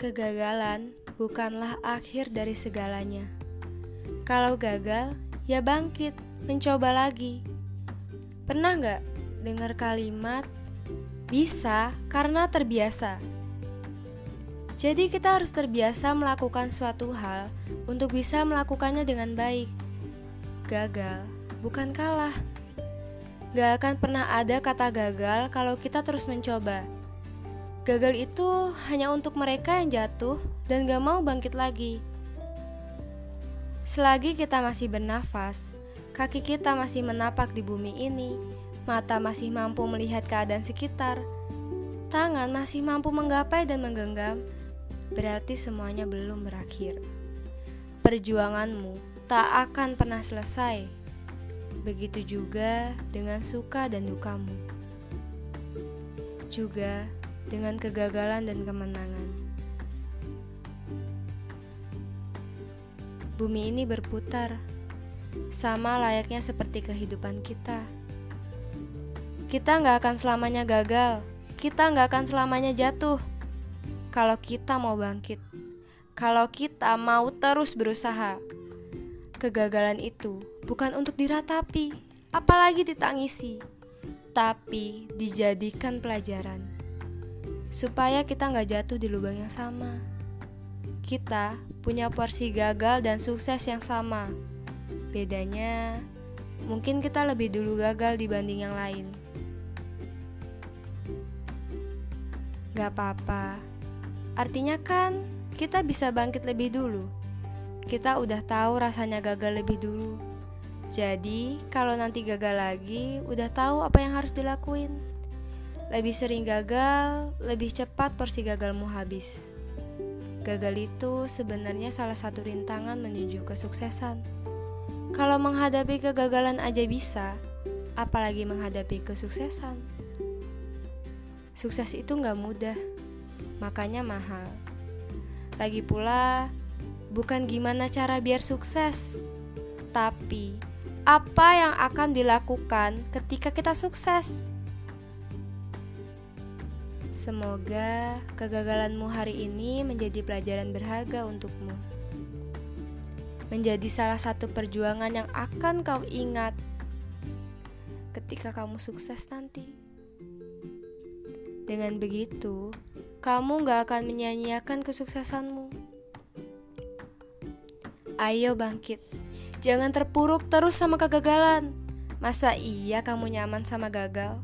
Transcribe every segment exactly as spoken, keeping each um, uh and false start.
Kegagalan bukanlah akhir dari segalanya. Kalau gagal, ya bangkit, mencoba lagi. Pernah gak dengar kalimat, bisa karena terbiasa? Jadi kita harus terbiasa melakukan suatu hal untuk bisa melakukannya dengan baik. Gagal, bukan kalah. Gak akan pernah ada kata gagal kalau kita terus mencoba. Gagal itu hanya untuk mereka yang jatuh dan gak mau bangkit lagi. Selagi kita masih bernafas, kaki kita masih menapak di bumi ini, mata masih mampu melihat keadaan sekitar, tangan masih mampu menggapai dan menggenggam, berarti semuanya belum berakhir. Perjuanganmu tak akan pernah selesai. Begitu juga dengan suka dan dukamu. Juga dengan kegagalan dan kemenangan. Bumi ini berputar, sama layaknya seperti kehidupan kita. Kita gak akan selamanya gagal, kita gak akan selamanya jatuh. Kalau kita mau bangkit, kalau kita mau terus berusaha. Kegagalan itu bukan untuk diratapi, apalagi ditangisi, tapi dijadikan pelajaran. Supaya kita gak jatuh di lubang yang sama. Kita punya porsi gagal dan sukses yang sama. Bedanya, mungkin kita lebih dulu gagal dibanding yang lain. Gak apa-apa. Artinya kan, kita bisa bangkit lebih dulu. Kita udah tahu rasanya gagal lebih dulu. Jadi, kalau nanti gagal lagi, udah tahu apa yang harus dilakuin. Lebih sering gagal, lebih cepat porsi gagalmu habis. Gagal itu sebenarnya salah satu rintangan menuju kesuksesan. Kalau menghadapi kegagalan aja bisa, apalagi menghadapi kesuksesan. Sukses itu gak mudah, makanya mahal. Lagi pula, bukan gimana cara biar sukses, tapi apa yang akan dilakukan ketika kita sukses. Semoga kegagalanmu hari ini menjadi pelajaran berharga untukmu. Menjadi salah satu perjuangan yang akan kau ingat ketika kamu sukses nanti. Dengan begitu, kamu gak akan menyia-nyiakan kesuksesanmu. Ayo bangkit, jangan terpuruk terus sama kegagalan. Masa iya kamu nyaman sama gagal?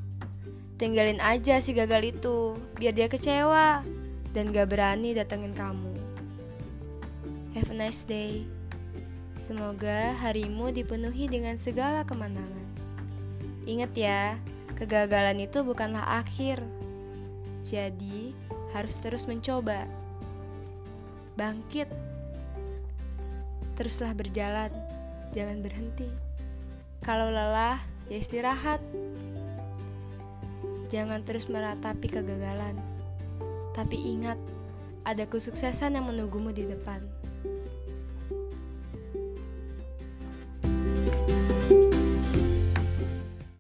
Tinggalin aja si gagal itu, biar dia kecewa dan gak berani datengin kamu. Have a nice day. Semoga harimu dipenuhi dengan segala kemenangan. Ingat ya, kegagalan itu bukanlah akhir. Jadi, harus terus mencoba. Bangkit. Teruslah berjalan, jangan berhenti. Kalau lelah, ya istirahat. Jangan terus meratapi kegagalan. Tapi ingat, ada kesuksesan yang menunggumu di depan.